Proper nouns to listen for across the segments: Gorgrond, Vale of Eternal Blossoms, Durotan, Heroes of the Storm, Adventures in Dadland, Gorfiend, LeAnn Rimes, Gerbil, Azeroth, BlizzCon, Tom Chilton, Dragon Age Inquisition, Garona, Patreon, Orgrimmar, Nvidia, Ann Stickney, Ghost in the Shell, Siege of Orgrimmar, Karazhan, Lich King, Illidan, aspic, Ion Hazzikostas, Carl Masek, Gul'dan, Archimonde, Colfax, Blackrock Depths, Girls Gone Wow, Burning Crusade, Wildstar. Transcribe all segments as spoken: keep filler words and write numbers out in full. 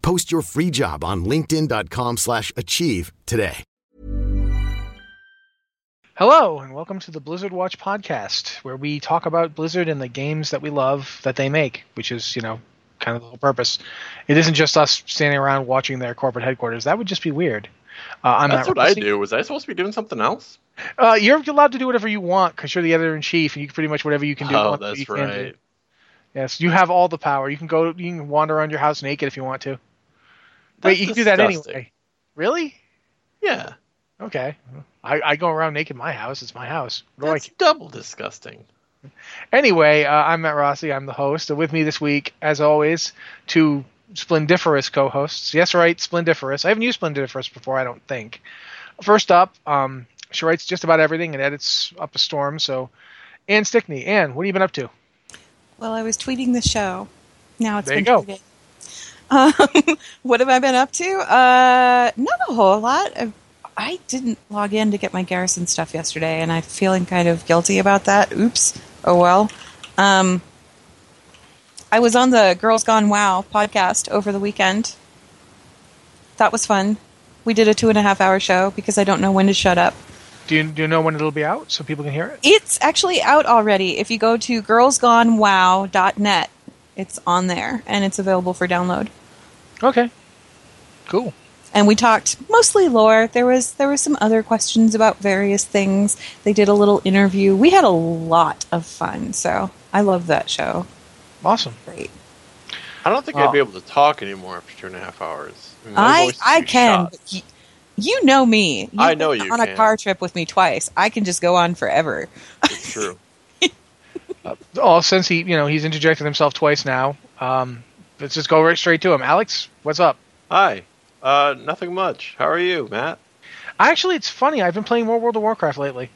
Post your free job on linkedin dot com slash achieve today. Hello, and welcome to the Blizzard Watch podcast, where we talk about Blizzard and the games that we love that they make, which is, you know, kind of the whole purpose. It isn't just us standing around watching their corporate headquarters. That would just be weird. Uh, I'm That's not what I do. Was I supposed to be doing something else? Uh, you're allowed to do whatever you want, because you're the editor-in-chief, and you can pretty much whatever you can do. Oh, that's right. Yes, you have all the power. You can go, you can wander around your house naked if you want to. That's Wait, you disgusting. Can do that anyway. Really? Yeah. Okay. I, I go around naked in my house. It's my house. What That's do I... double disgusting. Anyway, uh, I'm Matt Rossi. I'm the host. And with me this week, as always, two splendiferous co-hosts. Yes, right, splendiferous. I haven't used splendiferous before, I don't think. First up, um, she writes just about everything and edits up a storm. So, Ann Stickney. Ann, what have you been up to? Well, I was tweeting the show. Now it's there been you go. Tweeted. Um, what have I been up to? Uh, not a whole lot. I, I didn't log in to get my Garrison stuff yesterday, and I'm feeling kind of guilty about that. Oops. Oh, well. Um, I was on the Girls Gone Wow podcast over the weekend. That was fun. We did a two and a half hour show because I don't know when to shut up. Do you, do you know when it'll be out so people can hear it? It's actually out already. If you go to girls gone wow dot net, it's on there, and it's available for download. Okay. Cool. And we talked mostly lore. There was there were some other questions about various things. They did a little interview. We had a lot of fun, so I love that show. Awesome. Great. I don't think oh. I'd be able to talk anymore after two and a half hours. I mean, I, I can. You, you know me. You've I know you on can. A car trip with me twice. I can just go on forever. It's true. Uh, oh, since he, you know, he's interjected himself twice now, um, let's just go right straight to him. Alex, what's up? Hi. Uh, nothing much. How are you, Matt? Actually, it's funny. I've been playing more World of Warcraft lately.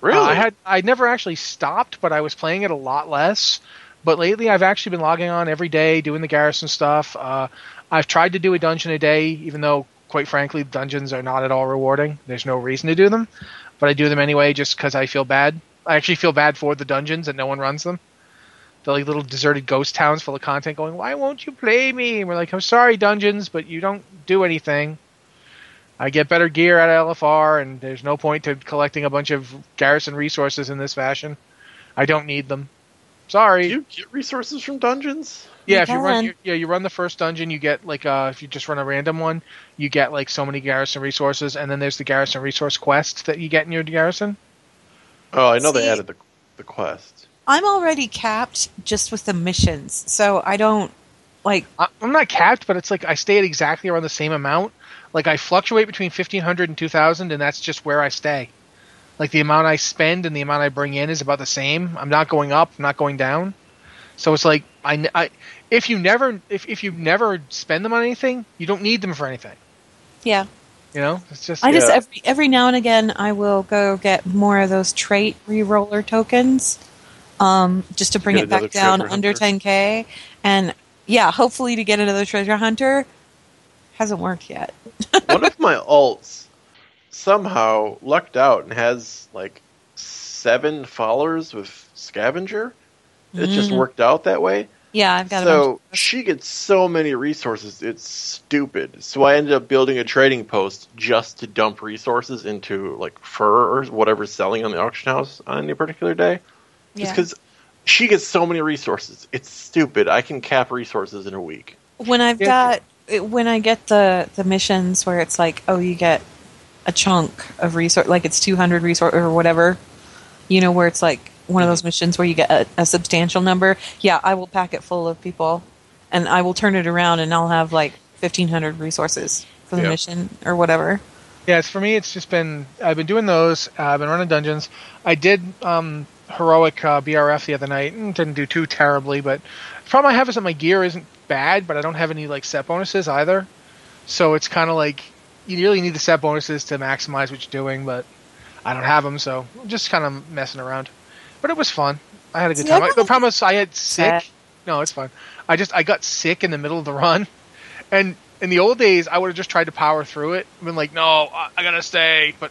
Really? Uh, I had I never actually stopped, but I was playing it a lot less. But lately, I've actually been logging on every day, doing the Garrison stuff. Uh, I've tried to do a dungeon a day, even though, quite frankly, dungeons are not at all rewarding. There's no reason to do them. But I do them anyway just because I feel bad. I actually feel bad for the dungeons that no one runs them. They're like little deserted ghost towns full of content going, why won't you play me? And we're like, I'm sorry, dungeons, but you don't do anything. I get better gear at L F R, and there's no point to collecting a bunch of Garrison resources in this fashion. I don't need them. Sorry. Do you get resources from dungeons? Yeah, you if you run, you, yeah, you run the first dungeon, you get like uh, if you just run a random one, you get like so many Garrison resources, and then there's the Garrison resource quest that you get in your Garrison. Oh, I know See, they added the the quest. I'm already capped just with the missions, so I don't, like... I'm not capped, but it's like I stay at exactly around the same amount. Like, I fluctuate between fifteen hundred and two thousand, and that's just where I stay. Like, the amount I spend and the amount I bring in is about the same. I'm not going up, I'm not going down. So it's like, I, I, if you never if, if you never spend them on anything, you don't need them for anything. Yeah. You know, it's just. I yeah. just every every now and again I will go get more of those trait reroller tokens, um, just to bring it back down under ten K, and yeah, hopefully to get another treasure hunter. Hasn't worked yet. One of my alts somehow lucked out and has like seven followers with scavenger. It mm. just worked out that way. Yeah, I've got. So she gets so many resources, it's stupid. So I ended up building a trading post just to dump resources into like fur or whatever's selling on the auction house on any particular day. Yeah. Just because she gets so many resources, it's stupid. I can cap resources in a week. When I've yeah. got when I get the the missions where it's like, oh, you get a chunk of resource, like it's two hundred resource or whatever, you know, where it's like one of those missions where you get a, a substantial number. Yeah, I will pack it full of people and I will turn it around and I'll have like fifteen hundred resources for the yep. mission or whatever. Yeah, it's, for me, it's just been, I've been doing those. Uh, I've been running dungeons. I did um, heroic uh, B R F the other night and didn't do too terribly, but the problem I have is that my gear isn't bad, but I don't have any like set bonuses either. So it's kind of like, you really need the set bonuses to maximize what you're doing, but I don't have them, so I'm just kind of messing around. But it was fun. I had a good time. I, the problem is I had sick. No, it's fine. I just I got sick in the middle of the run, and in the old days I would have just tried to power through it. Been like, no, I, I gotta stay. But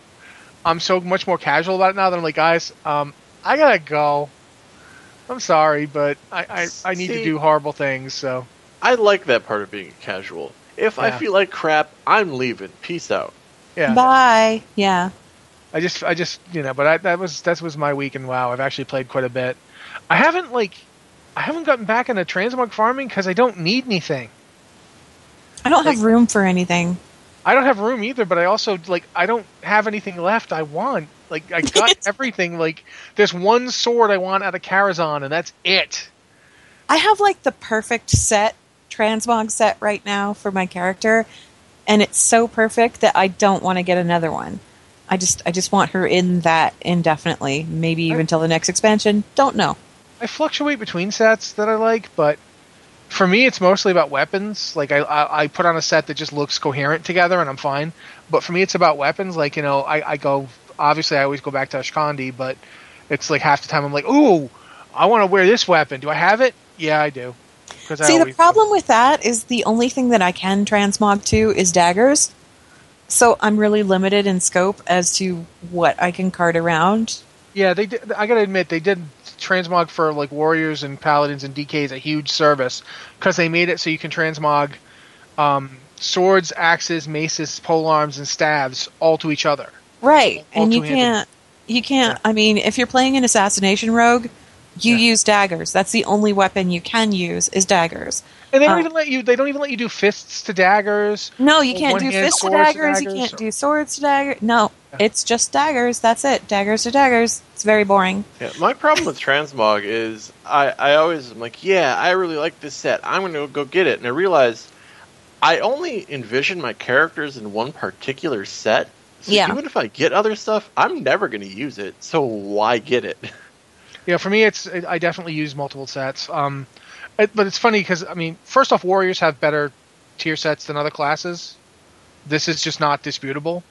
I'm so much more casual about it now that I'm like, guys, um, I gotta go. I'm sorry, but I, I, I need See, to do horrible things. So I like that part of being casual. If yeah. I feel like crap, I'm leaving. Peace out. Yeah. Bye. Yeah. I just, I just, you know, but I, that was that was my week in WoW. I've actually played quite a bit. I haven't like, I haven't gotten back into transmog farming because I don't need anything. I don't like, have room for anything. I don't have room either, but I also like, I don't have anything left I want. Like I got everything. Like there's one sword I want out of Karazhan, and that's it. I have like the perfect set. Transmog set right now for my character, and it's so perfect that I don't want to get another one. I just I just want her in that indefinitely, maybe even I, till the next expansion. Don't know. I fluctuate between sets that I like, but for me it's mostly about weapons. Like I, I, I put on a set that just looks coherent together and I'm fine. But for me it's about weapons. Like, you know, I, I go obviously I always go back to Ashkandi, but it's like half the time I'm like, ooh, I want to wear this weapon. Do I have it? Yeah, I do. See, the problem do. with that is the only thing that I can transmog to is daggers. So I'm really limited in scope as to what I can cart around. Yeah, they did, I got to admit, they did transmog for like warriors and paladins and D Ks a huge service because they made it so you can transmog um, swords, axes, maces, polearms, and staves all to each other. Right, all and you can't, you can't, yeah. I mean, if you're playing an assassination rogue, You yeah. use daggers. That's the only weapon you can use is daggers. And they don't um, even let you. They don't even let you do fists to daggers. No, you can't do fists to daggers, to daggers. You can't do swords to daggers. No, yeah. It's just daggers. That's it. Daggers to daggers. It's very boring. Yeah, my problem with transmog is I, I always am like, yeah, I really like this set. I'm going to go get it, and I realize I only envision my characters in one particular set. So yeah. Even if I get other stuff, I'm never going to use it. So why get it? Yeah, for me, it's I definitely use multiple sets. Um, it, but it's funny because, I mean, first off, warriors have better tier sets than other classes. This is just not disputable.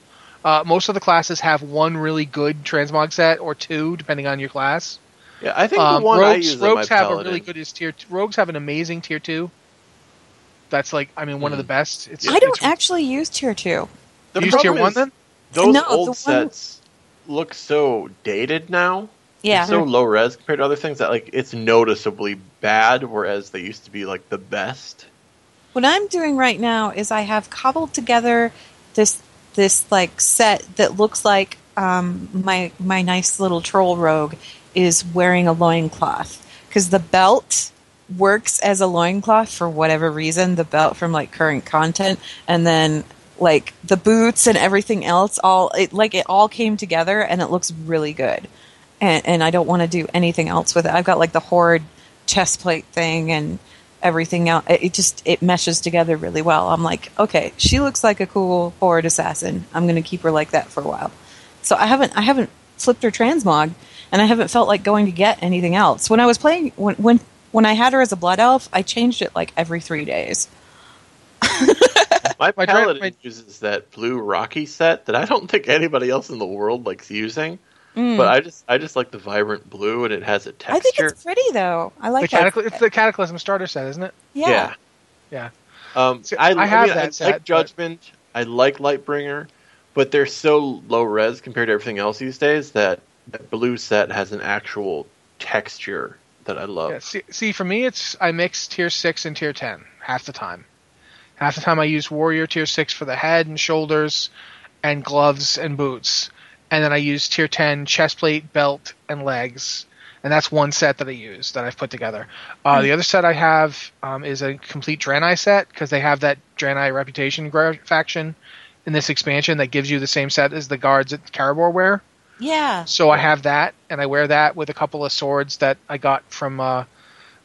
Uh, most of the classes have one really good transmog set or two, depending on your class. Yeah, I think um, the one rogues, I use rogues have paladin. a really good is tier. T- rogues have an amazing tier two. That's like, I mean, mm. one of the best. It's, I it's, don't it's, actually use tier two. The use tier one then? Those no, old the one... sets look so dated now. Yeah. It's so low res compared to other things that like it's noticeably bad, whereas they used to be like the best. What I'm doing right now is I have cobbled together this this like set that looks like um, my my nice little troll rogue is wearing a loincloth because the belt works as a loincloth for whatever reason. The belt from like current content, and then like the boots and everything else, all it like it all came together and it looks really good. And, and I don't want to do anything else with it. I've got like the Horde chest plate thing and everything else. It just, it meshes together really well. I'm like, okay, she looks like a cool Horde assassin. I'm going to keep her like that for a while. So I haven't, I haven't flipped her transmog and I haven't felt like going to get anything else. When I was playing, when, when, when I had her as a blood elf, I changed it like every three days. My paladin my... uses that blue Rocky set that I don't think anybody else in the world likes using. Mm. But I just I just like the vibrant blue, and it has a texture. I think it's pretty though. I like the that. Catacly- it's the Cataclysm starter set, isn't it? Yeah, yeah. yeah. Um, so I, I have I mean, that I set, like Judgment. But... I like Lightbringer, but they're so low res compared to everything else these days that that blue set has an actual texture that I love. Yeah, see, see, for me, it's I mix tier six and tier ten half the time. Half the time, I use Warrior tier six for the head and shoulders, and gloves and boots. And then I use tier ten chest plate, belt, and legs. And that's one set that I use that I've put together. Uh, mm-hmm. The other set I have um, is a complete Draenei set because they have that Draenei reputation gra- faction in this expansion that gives you the same set as the guards at Karabor wear. Yeah. So I have that, and I wear that with a couple of swords that I got from uh,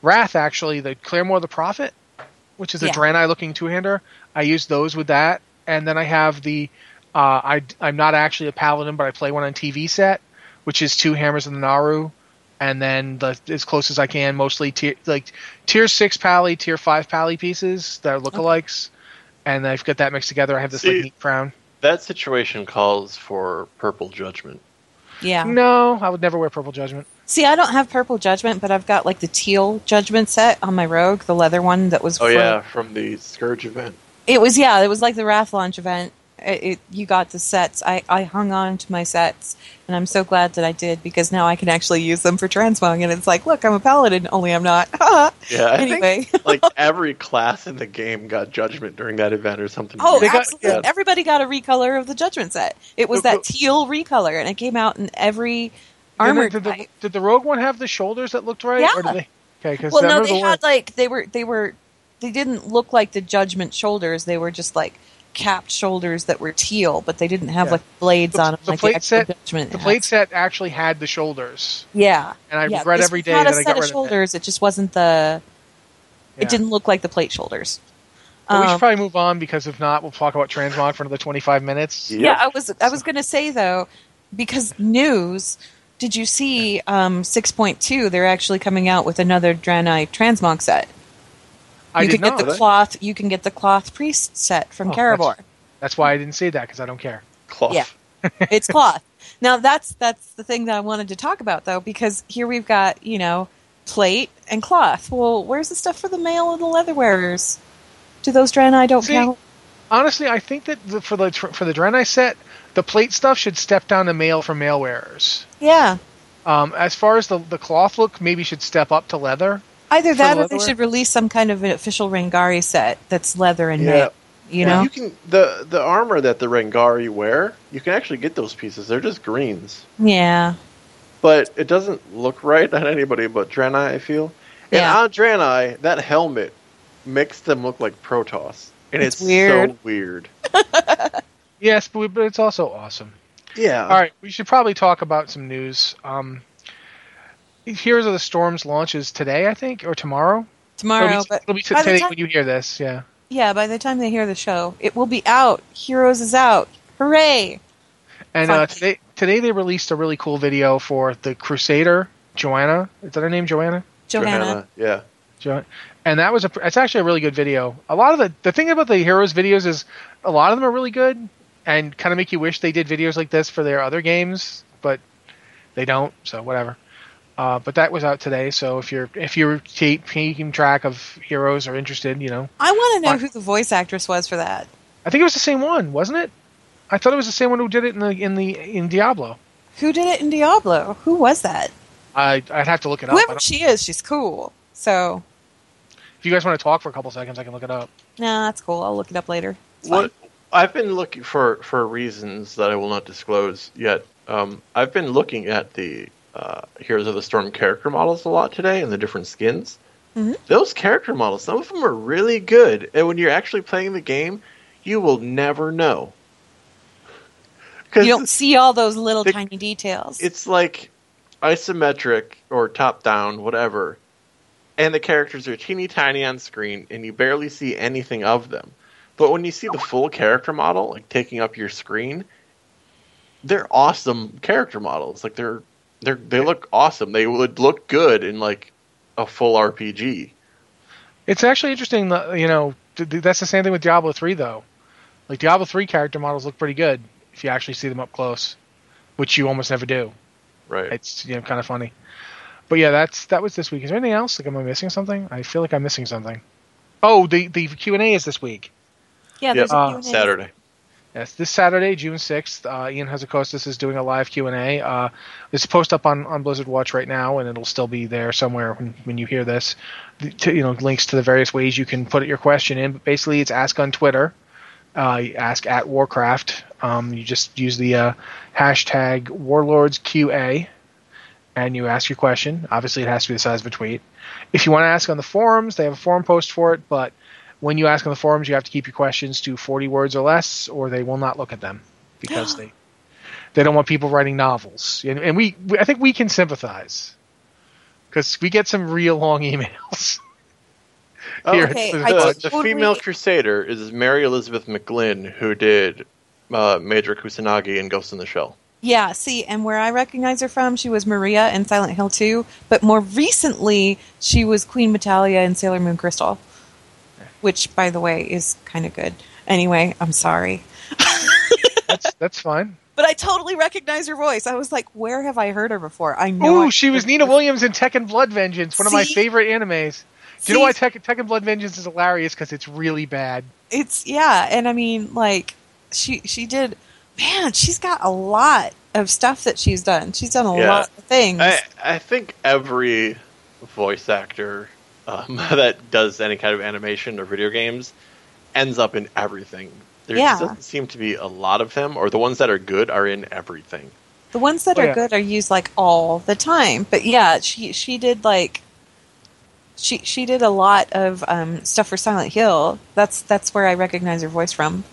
Wrath, actually, the Claremore the Prophet, which is a yeah. Draenei-looking two-hander. I use those with that, and then I have the uh, – I, I'm not actually a paladin, but I play one on T V set, which is two hammers and the Naru, and then the, as close as I can, mostly tier, like tier six pally, tier five pally pieces that are lookalikes, okay. and I've got that mixed together. I have this See, like neat crown. That situation calls for purple judgment. Yeah. No, I would never wear purple judgment. See, I don't have purple judgment, but I've got like the teal judgment set on my rogue, the leather one that was. Oh from, yeah, from the Scourge event. It was yeah, it was like the Wrath launch event. It, it, you got the sets. I, I hung on to my sets, and I'm so glad that I did, because now I can actually use them for transmog, and it's like, look, I'm a paladin, only I'm not. yeah, I anyway. think like every class in the game got judgment during that event or something. Oh, they absolutely. Got, yeah. Everybody got a recolor of the judgment set. It was that teal recolor, and it came out in every armor did, did, did, the, did the rogue one have the shoulders that looked right? Yeah. Or did they, okay, well, no, they had like, they were, they were, they didn't look like the judgment shoulders. They were just like capped shoulders that were teal, but they didn't have yeah. like blades the, on them. The like plate the set, judgment the plate set actually had the shoulders. Yeah, and I yeah, read every day that I got rid of it. Had a set of shoulders. It just wasn't the. Yeah. It didn't look like the plate shoulders. Well, um, we should probably move on, because if not, we'll talk about transmog for another twenty-five minutes. Yeah, yeah I was I was going to say though, because news. Did you see um, six point two? They're actually coming out with another Draenei transmog set. You I can get know, the cloth. That. You can get the cloth priest set from oh, Karabor. That's, that's why I didn't say that, because I don't care. Cloth. Yeah, it's cloth. Now that's that's the thing that I wanted to talk about though, because here we've got you know plate and cloth. Well, where's the stuff for the mail and the leather wearers? Do those Draenei don't See, count? Honestly, I think that the, for the for the Draenei set, the plate stuff should step down to mail for mail wearers. Yeah. Um, as far as the the cloth look, maybe should step up to leather. Either that, the or they should release some kind of an official Rengari set that's leather and yeah. knit. You yeah. know, you can the the armor that the Rengari wear. You can actually get those pieces. They're just greens. Yeah, but it doesn't look right on anybody but Draenei, I feel, and yeah. on Draenei, that helmet makes them look like Protoss, and it's, it's weird. so weird. yes, but, we, but it's also awesome. Yeah. All right, we should probably talk about some news. Um. Heroes of the Storm's launches today, I think, or tomorrow. Tomorrow, it'll be, but it'll be today time, when you hear this, yeah. Yeah, by the time they hear the show, it will be out. Heroes is out, hooray! And uh, today, today they released a really cool video for the Crusader Joanna. Is that her name, Joanna? Joanna, Joanna. yeah. Jo- and that was a. It's actually a really good video. A lot of the the thing about the Heroes videos is a lot of them are really good and kind of make you wish they did videos like this for their other games, but they don't. So whatever. Uh, but that was out today, so if you're if you're keeping track of Heroes or interested, you know. I want to know who the voice actress was for that. I think it was the same one, wasn't it? I thought it was the same one who did it in the in the in Diablo. Who did it in Diablo? Who was that? I I'd have to look it up. Whoever she is, she's cool. So, if you guys want to talk for a couple seconds, I can look it up. Nah, that's cool. I'll look it up later. What I've been looking for for reasons that I will not disclose yet. Um, I've been looking at the. Uh, Heroes of the Storm character models a lot today, and the different skins. Mm-hmm. Those character models, some of them are really good, and when you're actually playing the game, you will never know. You don't see all those little the, tiny details. It's like isometric or top-down, whatever, and the characters are teeny tiny on screen, and you barely see anything of them. But when you see the full character model, like taking up your screen, they're awesome character models. Like they're They they look awesome. They would look good in like a full R P G. It's actually interesting, you know. That's the same thing with Diablo three, though. Like Diablo three character models look pretty good if you actually see them up close, which you almost never do. Right. It's you know kind of funny. But yeah, that's that was this week. Is there anything else? Like, am I missing something? I feel like I'm missing something. Oh, the the Q and A is this week. Yeah, there's yeah. a Q and A. Uh, Saturday. Yes, this Saturday, June sixth, uh, Ion Hazzikostas is doing a live Q and A. Uh, it's post up on, on Blizzard Watch right now, and it'll still be there somewhere when, when you hear this. The, to, you know, links to the various ways you can put your question in. But basically, it's ask on Twitter. Uh, ask at Warcraft. Um, you just use the uh, hashtag Warlords Q A, and you ask your question. Obviously, it has to be the size of a tweet. If you want to ask on the forums, they have a forum post for it, but when you ask on the forums, you have to keep your questions to forty words or less, or they will not look at them because they they don't want people writing novels. And, and we, we, I think we can sympathize because we get some real long emails. Oh, okay. The, the female read. Crusader is Mary Elizabeth McGlynn, who did uh, Major Kusanagi and Ghost in the Shell. Yeah, see, and where I recognize her from, she was Maria in Silent Hill two, but more recently, she was Queen Metalia in Sailor Moon Crystal, which, by the way, is kind of good. Anyway, I'm sorry. that's, that's fine. But I totally recognize her voice. I was like, where have I heard her before? I know. Ooh, I she was Nina her. Williams in Tekken Blood Vengeance, one see? of my favorite animes. Do you know why Tekken, Tekken Blood Vengeance is hilarious? Because it's really bad. It's, yeah, and I mean, like, she she did, man, she's got a lot of stuff that she's done. She's done a yeah. lot of things. I, I think every voice actor um, that does any kind of animation or video games ends up in everything. There yeah. doesn't seem to be a lot of them, or the ones that are good are in everything. The ones that oh, are yeah. good are used, like, all the time. But, yeah, she she did, like... She she did a lot of um, stuff for Silent Hill. That's that's where I recognize her voice from,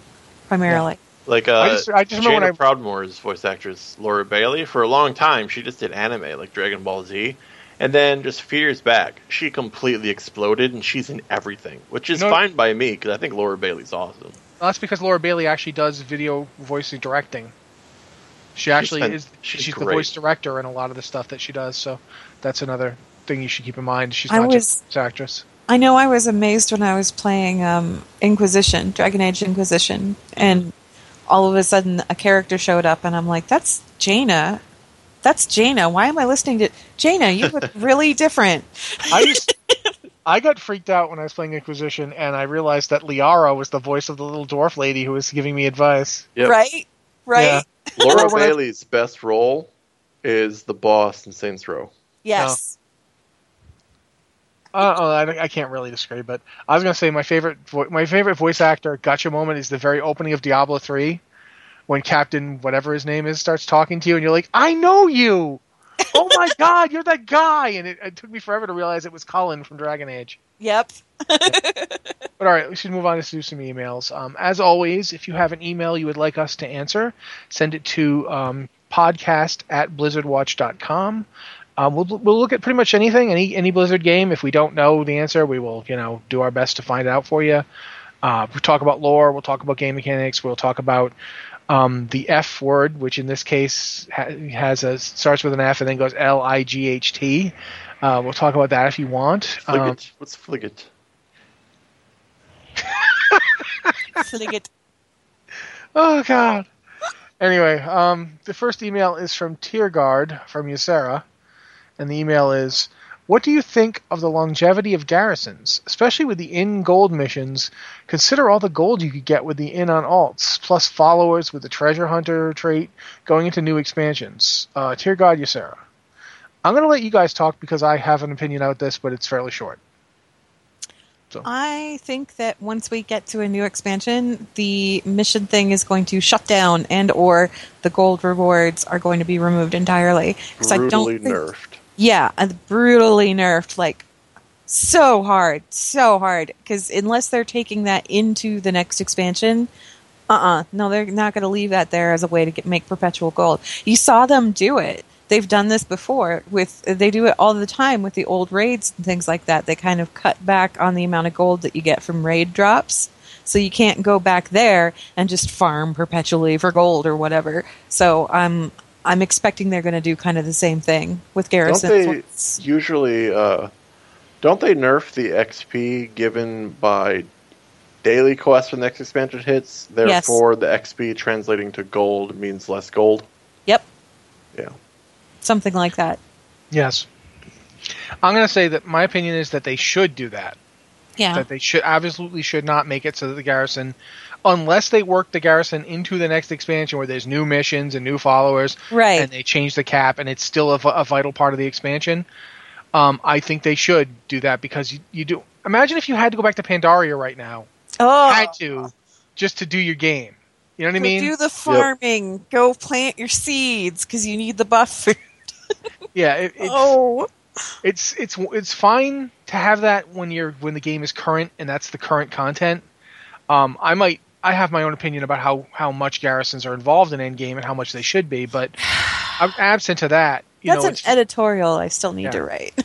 primarily. Yeah. Like uh, I just, I just Jaina Proudmoore's voice actress, Laura Bailey, for a long time, she just did anime, like Dragon Ball Z. And then just a few years back, she completely exploded, and she's in everything, which is you know, fine by me, because I think Laura Bailey's awesome. That's because Laura Bailey actually does video voice directing. She actually she's been, is she's, she's the voice director in a lot of the stuff that she does, so that's another... thing you should keep in mind. She's not was, just an actress. I know I was amazed when I was playing um, Inquisition, Dragon Age Inquisition, and all of a sudden a character showed up, and I'm like, that's Jaina. That's Jaina. Why am I listening to... Jaina, you look really different. I, used, I got freaked out when I was playing Inquisition, and I realized that Liara was the voice of the little dwarf lady who was giving me advice. Yep. Right? Right? Yeah. Laura Bailey's best role is the boss in Saints Row. Yes. No. Uh, oh, I, I can't really disagree, but I was going to say my favorite vo- my favorite voice actor gotcha moment is the very opening of Diablo three when Captain whatever his name is starts talking to you and you're like, I know you! Oh my god, you're that guy! And it, it took me forever to realize it was Colin from Dragon Age. Yep. Yeah. But alright, we should move on to do some emails. Um, as always, if you have an email you would like us to answer, send it to um, podcast at blizzard watch dot com. Um, we'll we'll look at pretty much anything, any any Blizzard game. If we don't know the answer, we will you know do our best to find out for you. Uh, we'll talk about lore. We'll talk about game mechanics. We'll talk about um, the F word, which in this case ha- has a starts with an F and then goes L I G H T. Uh, we'll talk about that if you want. Fliggit. Um, What's fliggit? Fliggit. Oh God. Anyway, um, the first email is from Tierguard from Ysera. And the email is, what do you think of the longevity of garrisons? Especially with the in-gold missions, consider all the gold you could get with the in on alts, plus followers with the treasure hunter trait going into new expansions. Uh, Dear God, Ysera. I'm going to let you guys talk because I have an opinion about this, but it's fairly short. So. I think that once we get to a new expansion, the mission thing is going to shut down and or the gold rewards are going to be removed entirely. Brutally I don't think- nerfed. Yeah, brutally nerfed, like, so hard, so hard. Because unless they're taking that into the next expansion, uh-uh, no, they're not going to leave that there as a way to get, make perpetual gold. You saw them do it. They've done this before. With they do it all the time with the old raids and things like that. They kind of cut back on the amount of gold that you get from raid drops. So you can't go back there and just farm perpetually for gold or whatever. So I'm... Um, I'm expecting they're going to do kind of the same thing with Garrison. Don't they usually, uh, don't they nerf the X P given by daily quests when the next expansion hits? Therefore, yes. The X P translating to gold means less gold? Yep. Yeah. Something like that. Yes. I'm going to say that my opinion is that they should do that. Yeah. That they should absolutely should not make it so that the Garrison... Unless they work the Garrison into the next expansion where there's new missions and new followers, right. And they change the cap and it's still a, v- a vital part of the expansion, um, I think they should do that because you, you do... Imagine if you had to go back to Pandaria right now. Oh. Had to, just to do your game. You know what go I mean? Do the farming. Yep. Go plant your seeds because you need the buff food. Yeah. It, it's, oh. It's, it's, it's fine... to have that when you're when the game is current and that's the current content. Um, I might I have my own opinion about how how much garrisons are involved in endgame and how much they should be, but I'm absent of that. You that's know, an editorial I still need yeah. to write.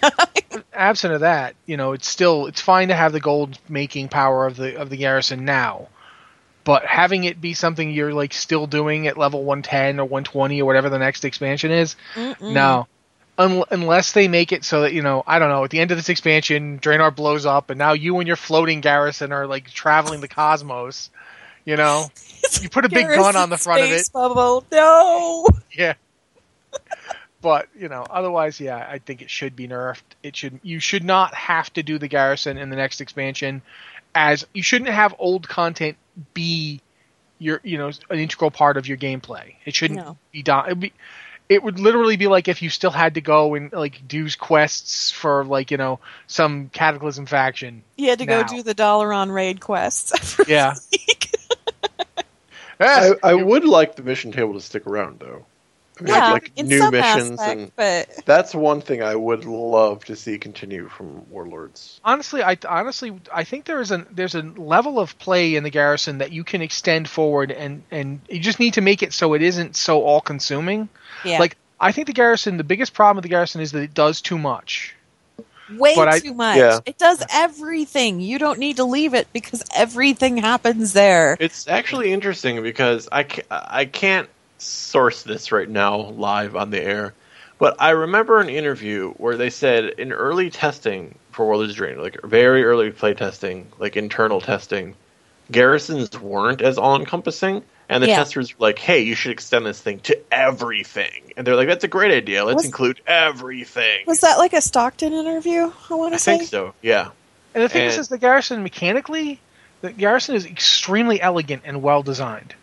Absent of that, you know, it's still it's fine to have the gold making power of the of the garrison now, but having it be something you're like still doing at level one ten or one twenty or whatever the next expansion is, Mm-mm. no. Un- unless they make it so that, you know, I don't know, at the end of this expansion, Draenor blows up, and now you and your floating garrison are, like, traveling the cosmos, you know? You put a big gun on the front of it. Bubble. No! Yeah. But, you know, otherwise, yeah, I think it should be nerfed. It should. You should not have to do the garrison in the next expansion, as you shouldn't have old content be your, you know, an integral part of your gameplay. It shouldn't no. be done. It would literally be like if you still had to go and like do quests for like, you know, some Cataclysm faction. You had to now. go do the Dalaran raid quests. Yeah. I, I would like the mission table to stick around though. I mean, yeah, like in new some missions aspect, and but... that's one thing I would love to see continue from Warlords. Honestly, I honestly I think there is a there's a level of play in the garrison that you can extend forward, and, and you just need to make it so it isn't so all consuming. Yeah. Like I think the garrison, the biggest problem with the garrison is that it does too much. Way but too I, much. Yeah. It does everything. You don't need to leave it because everything happens there. It's actually interesting because I ca- I can't source this right now live on the air, but I remember an interview where they said in early testing for Warlords of Draenor, like very early play testing, like internal testing, garrisons weren't as all-encompassing, and the yeah. testers were like, hey, you should extend this thing to everything, and they're like, that's a great idea, let's was, include everything. Was that like a Stockton interview? I want to say I think so, yeah. And the thing and, is, is the garrison mechanically the garrison is extremely elegant and well designed.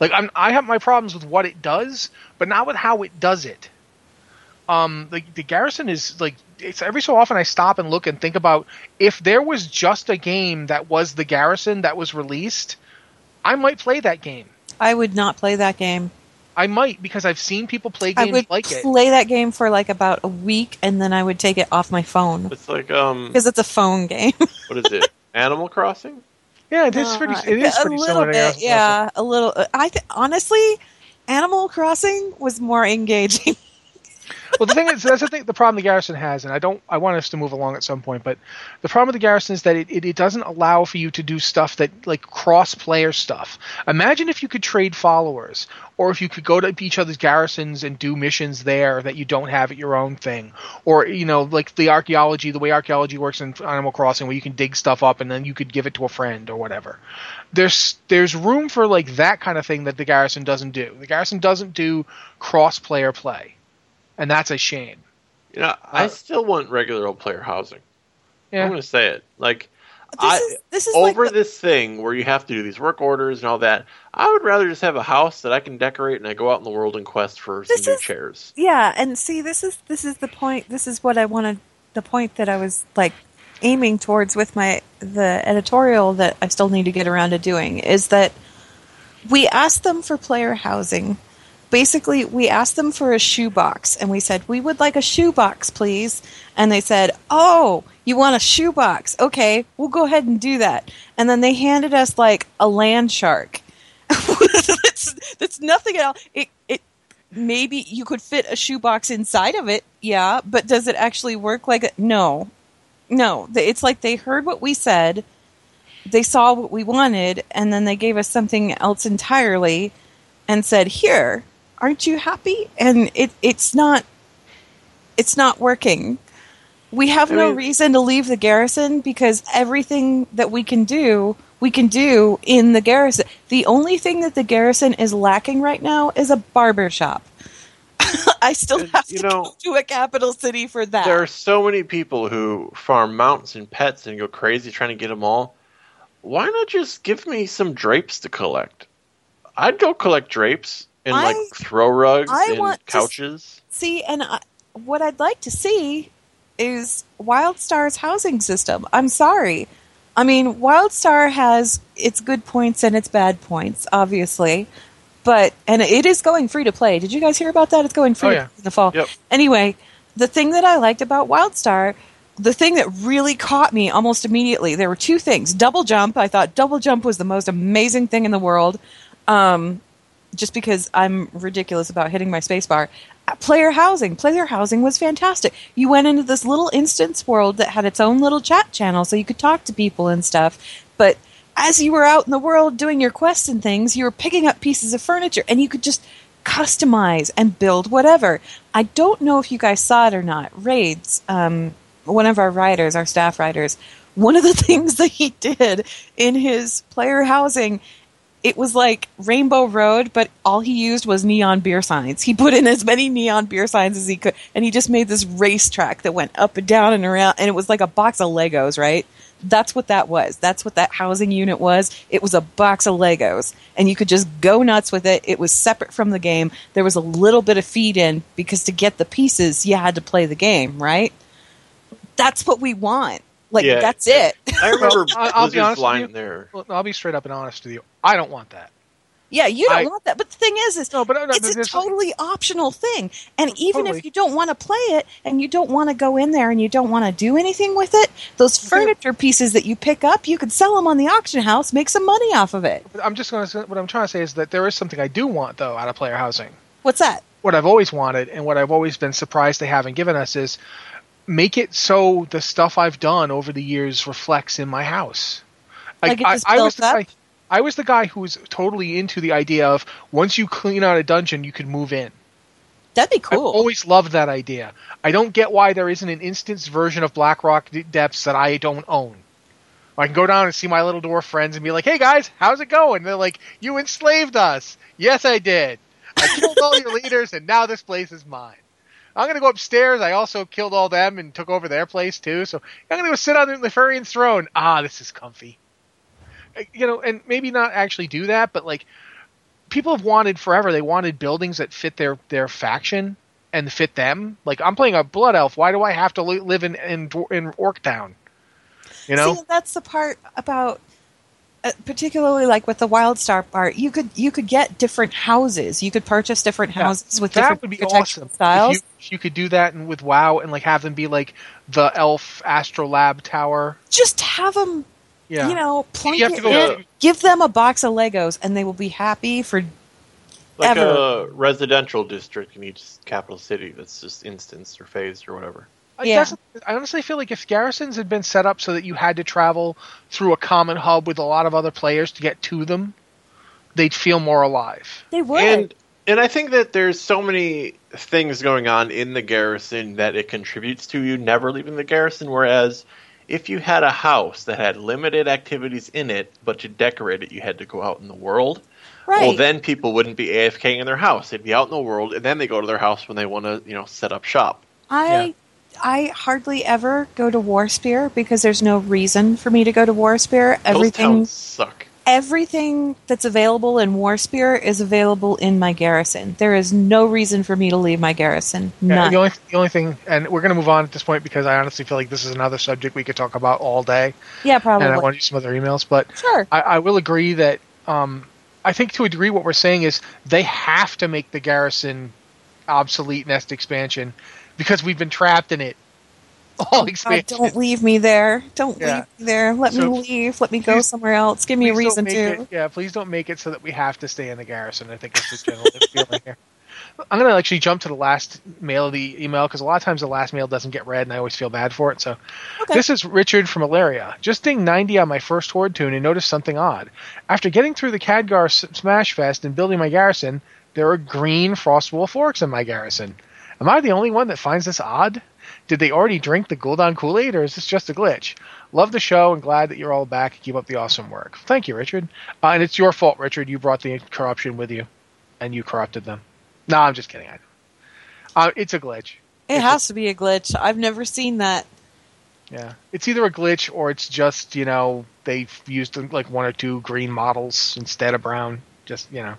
Like I'm, I have my problems with what it does, but not with how it does it. Um, the, the garrison is like it's every so often I stop and look and think about if there was just a game that was the garrison that was released, I might play that game. I would not play that game. I might because I've seen people play games like it. I would like play it. that game for like about a week and then I would take it off my phone. It's like um because it's a phone game. What is it? Animal Crossing? Yeah, it is uh, pretty. It is a pretty little similar. Bit, yeah, a little. I th- honestly, Animal Crossing was more engaging. Well, the thing is, that's the thing. The problem the garrison has, and I don't. I want us to move along at some point, but the problem with the garrison is that it, it, it doesn't allow for you to do stuff that like cross-player stuff. Imagine if you could trade followers, or if you could go to each other's garrisons and do missions there that you don't have at your own thing, or you know, like the archaeology, the way archaeology works in Animal Crossing, where you can dig stuff up and then you could give it to a friend or whatever. There's there's room for like that kind of thing that the garrison doesn't do. The garrison doesn't do cross-player play. And that's a shame. You know, I uh, still want regular old player housing. Yeah. I'm going to say it. Like, this I, is, this is over like the- this thing where you have to do these work orders and all that, I would rather just have a house that I can decorate and I go out in the world and quest for this some is, new chairs. Yeah, and see, this is this is the point. This is what I wanted. The point that I was like aiming towards with my the editorial that I still need to get around to doing is that we asked them for player housing. Basically, we asked them for a shoebox, and we said, we would like a shoebox, please. And they said, oh, you want a shoebox? Okay, we'll go ahead and do that. And then they handed us, like, a land shark. that's, that's nothing at all. It, it, maybe you could fit a shoebox inside of it, yeah, but does it actually work like it? No. No. It's like they heard what we said, they saw what we wanted, and then they gave us something else entirely and said, here. Aren't you happy? And it, it's not it's not working. We have I no mean, reason to leave the garrison because everything that we can do, we can do in the garrison. The only thing that the garrison is lacking right now is a barber shop. I still have to know, go to a capital city for that. There are so many people who farm mounts and pets and go crazy trying to get them all. Why not just give me some drapes to collect? I'd go collect drapes. And, I, like, throw rugs I and want couches. To see, and I, what I'd like to see is Wildstar's housing system. I'm sorry. I mean, Wildstar has its good points and its bad points, obviously. But, and it is going free to play. Did you guys hear about that? It's going free oh, yeah. to play in the fall. Yep. Anyway, the thing that I liked about Wildstar the thing that really caught me almost immediately, there were two things. Double jump. I thought double jump was the most amazing thing in the world. Um, just because I'm ridiculous about hitting my spacebar. Player housing. Player housing was fantastic. You went into this little instance world that had its own little chat channel so you could talk to people and stuff. But as you were out in the world doing your quests and things, you were picking up pieces of furniture and you could just customize and build whatever. I don't know if you guys saw it or not. Raids, um, one of our writers, our staff writers, one of the things that he did in his player housing, it was like Rainbow Road, but all he used was neon beer signs. He put in as many neon beer signs as he could, and he just made this racetrack that went up and down and around, and it was like a box of Legos, right? That's what that was. That's what that housing unit was. It was a box of Legos, and you could just go nuts with it. It was separate from the game. There was a little bit of feed in, because to get the pieces, you had to play the game, right? That's what we want. Like, yeah, that's it. I remember I'll be honest with you. There. I'll be straight up and honest with you. I don't want that. Yeah, you don't I, want that. But the thing is, is no, but, no, it's a totally optional thing. And even totally. if you don't want to play it and you don't want to go in there and you don't want to do anything with it, those furniture pieces that you pick up, you could sell them on the auction house, make some money off of it. I'm just going to. What I'm trying to say is that there is something I do want, though, out of player housing. What's that? What I've always wanted and what I've always been surprised they haven't given us is make it so the stuff I've done over the years reflects in my house. Like, like it just I, built I was the, up? I, I was the guy who was totally into the idea of once you clean out a dungeon, you can move in. That'd be cool. I've always loved that idea. I don't get why there isn't an instance version of Blackrock Depths that I don't own. I can go down and see my little dwarf friends and be like, hey, guys, how's it going? And they're like, you enslaved us. Yes, I did. I killed all your leaders, and now this place is mine. I'm going to go upstairs. I also killed all them and took over their place, too. So I'm going to go sit on the Lefarian throne. Ah, this is comfy. You know, and maybe not actually do that, but like people have wanted forever. They wanted buildings that fit their, their faction and fit them. Like I'm playing a blood elf. Why do I have to live in in, in Orktown? You know, see, that's the part about uh, particularly like with the Wildstar part. You could you could get different houses. You could purchase different houses yeah, with that different would be awesome styles. If you, if you could do that and with WoW and like have them be like the elf astrolab tower. Just have them. Yeah. You know, plunk you have to go in, give them a box of Legos, and they will be happy for like ever. A residential district in each capital city that's just instanced or phased or whatever. Yeah. I honestly feel like if garrisons had been set up so that you had to travel through a common hub with a lot of other players to get to them, they'd feel more alive. They would. And, and I think that there's so many things going on in the garrison that it contributes to you never leaving the garrison, whereas if you had a house that had limited activities in it, but to decorate it, you had to go out in the world. Right. Well, then people wouldn't be AFKing in their house. They'd be out in the world, and then they go to their house when they want to, you know, set up shop. I yeah. I hardly ever go to Warspear because there's no reason for me to go to Warspear. Everything Those towns suck. Everything that's available in Warspear is available in my garrison. There is no reason for me to leave my garrison. Yeah, None. The only, the only thing, and we're going to move on at this point because I honestly feel like this is another subject we could talk about all day. Yeah, probably. And I want to do some other emails, but sure. I, I will agree that um, I think to a degree what we're saying is they have to make the garrison obsolete nest expansion because we've been trapped in it. Oh, God, don't leave me there. Don't yeah. leave me there. Let so me leave. Let me please, go somewhere else. Give me a reason to. It, yeah, please don't make it so that we have to stay in the garrison. I think that's the general feeling here. I'm going to actually jump to the last mail of the email because a lot of times the last mail doesn't get read and I always feel bad for it. So okay. This is Richard from Alaria. Just ding ninety on my first Horde tune and noticed something odd. After getting through the Khadgar Smash Fest and building my garrison, there are green Frostwolf orcs in my garrison. Am I the only one that finds this odd? Did they already drink the Gul'dan Kool-Aid, or is this just a glitch? Love the show, and glad that you're all back. Keep up the awesome work. Thank you, Richard. Uh, and it's your fault, Richard. You brought the corruption with you, and you corrupted them. No, I'm just kidding. Uh, it's a glitch. It it's has a- to be a glitch. I've never seen that. Yeah. It's either a glitch, or it's just, you know, they've used like one or two green models instead of brown. Just, you know.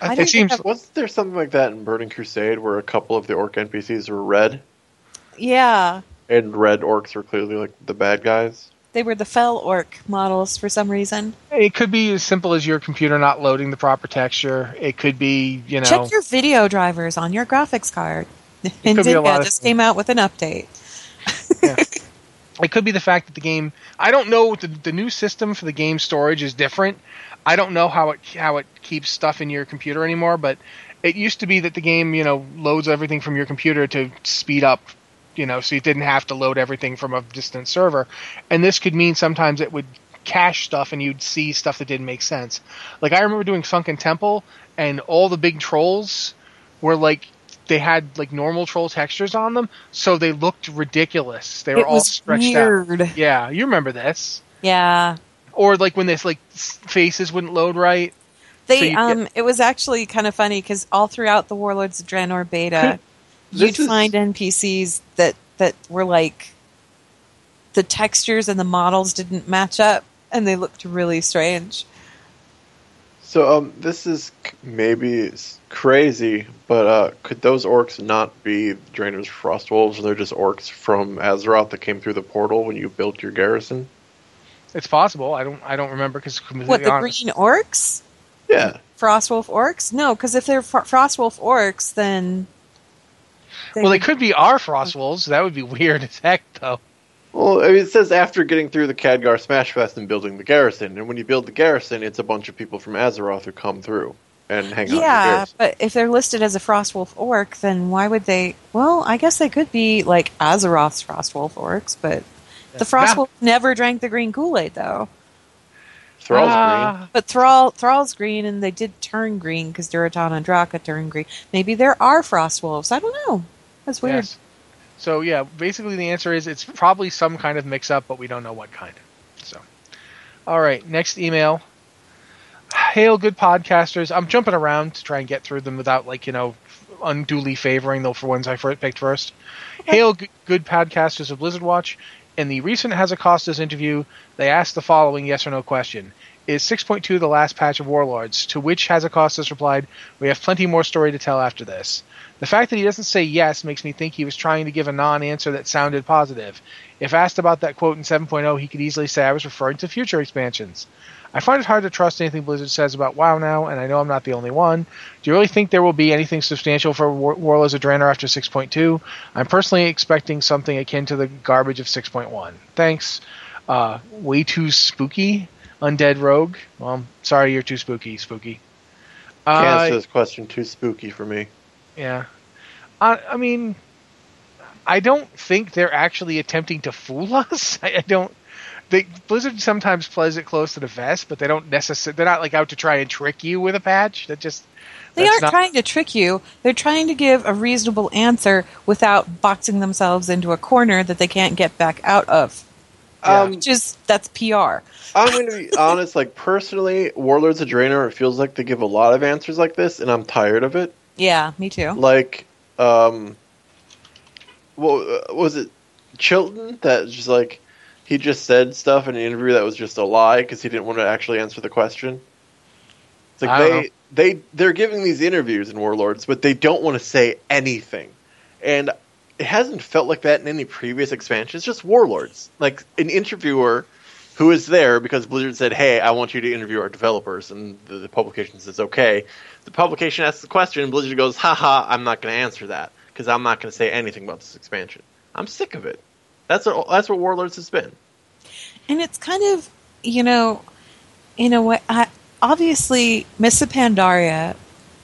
I I it seems. Have- wasn't there something like that in Burning Crusade where a couple of the orc N P Cs were red? Yeah. And red orcs were clearly like the bad guys. They were the fell orc models for some reason. It could be as simple as your computer not loading the proper texture. It could be, you know. Check your video drivers on your graphics card. Nvidia just came out with an update. Yeah. It could be the fact that the game, I don't know, the, the new system for the game storage is different. I don't know how it how it keeps stuff in your computer anymore, but it used to be that the game, you know, loads everything from your computer to speed up, you know, so you didn't have to load everything from a distant server. And this could mean sometimes it would cache stuff and you'd see stuff that didn't make sense. Like, I remember doing Sunken Temple, and all the big trolls were like, they had like normal troll textures on them, so they looked ridiculous. They were all stretched out. It was weird. Yeah, you remember this. Yeah. Or like when this like faces wouldn't load right. They so um, get... it was actually kind of funny because all throughout the Warlords of Draenor beta, you'd is... find N P Cs that that were like the textures and the models didn't match up, and they looked really strange. So um, this is maybe crazy, but uh, could those orcs not be Draenor's Frostwolves, or they're just orcs from Azeroth that came through the portal when you built your garrison? It's possible. I don't. I don't remember because what the honest. Green orcs? Yeah, Frostwolf orcs. No, because if they're fr- Frostwolf orcs, then they well, they could be our Frostwolves. That would be weird as heck, though. Well, I mean, it says after getting through the Khadgar Smashfest and building the garrison, and when you build the garrison, it's a bunch of people from Azeroth who come through and hang out. Yeah, but if they're listed as a Frostwolf orc, then why would they? Well, I guess they could be like Azeroth's Frostwolf orcs, but the Frostwolf yeah. never drank the green Kool-Aid, though. Thrall's ah. green, but Thrall Thrall's green, and they did turn green because Durotan and Draka turned green. Maybe there are Frostwolves. I don't know. That's weird. Yes. So, yeah, basically the answer is it's probably some kind of mix-up, but we don't know what kind. So, all right, next email. Hail, good podcasters. I'm jumping around to try and get through them without, like, you know, unduly favoring the ones I picked first. Okay. Hail, g- good podcasters of Blizzard Watch. In the recent Hazzikostas interview, they asked the following yes or no question. Is six point two the last patch of Warlords? To which Hazzikostas replied, we have plenty more story to tell after this. The fact that he doesn't say yes makes me think he was trying to give a non-answer that sounded positive. If asked about that quote in seven point oh, he could easily say I was referring to future expansions. I find it hard to trust anything Blizzard says about WoW now, and I know I'm not the only one. Do you really think there will be anything substantial for War- Warlords of Draenor after six point two? I'm personally expecting something akin to the garbage of six point one. Thanks. Uh, way too spooky. Undead Rogue. Well, sorry you're too spooky, Spooky. Uh, Can't answer this question. Too spooky for me. Yeah. I, I mean, I don't think they're actually attempting to fool us. I, I don't... They, Blizzard sometimes plays it close to the vest, but they don't necessarily... They're not like out to try and trick you with a patch. That just... They aren't not... trying to trick you. They're trying to give a reasonable answer without boxing themselves into a corner that they can't get back out of. Yeah. Um, Which is, that's P R. I'm going to be honest, like, personally, Warlords of Draenor, it feels like they give a lot of answers like this, and I'm tired of it. Yeah, me too. Like, um, well, was it Chilton that just, like, he just said stuff in an interview that was just a lie because he didn't want to actually answer the question? It's like, they, they, they're giving these interviews in Warlords, but they don't want to say anything. And it hasn't felt like that in any previous expansion. It's just Warlords. Like, an interviewer who is there because Blizzard said, hey, I want you to interview our developers, and the, the publication says, okay. The publication asks the question, and Blizzard goes, haha, I'm not going to answer that, because I'm not going to say anything about this expansion. I'm sick of it. That's what, that's what Warlords has been. And it's kind of, you know, in a way, I, obviously, Mists of Pandaria,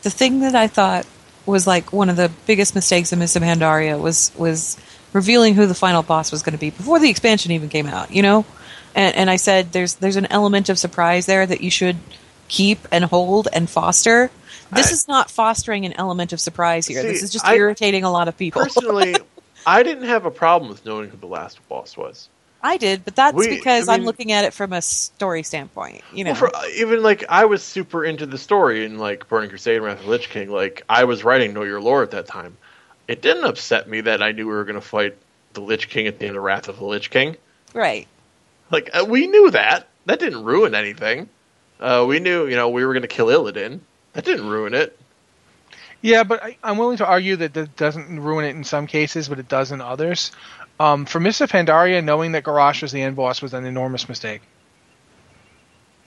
the thing that I thought was like one of the biggest mistakes in Mists of Pandaria was was revealing who the final boss was going to be before the expansion even came out, you know? And, and I said there's there's an element of surprise there that you should keep and hold and foster. This I, is not fostering an element of surprise here. See, this is just I, irritating a lot of people. Personally, I didn't have a problem with knowing who the last boss was. I did, but that's we, because I mean, I'm looking at it from a story standpoint, you know. Well, for, even, like, I was super into the story in, like, Burning Crusade and Wrath of the Lich King. Like, I was writing Know Your Lore at that time. It didn't upset me that I knew we were going to fight the Lich King at the end of Wrath of the Lich King. Right. Like, we knew that. That didn't ruin anything. Uh, we knew, you know, we were going to kill Illidan. That didn't ruin it. Yeah, but I, I'm willing to argue that that doesn't ruin it in some cases, but it does in others. Um, for Mists of Pandaria, knowing that Garrosh was the end boss was an enormous mistake.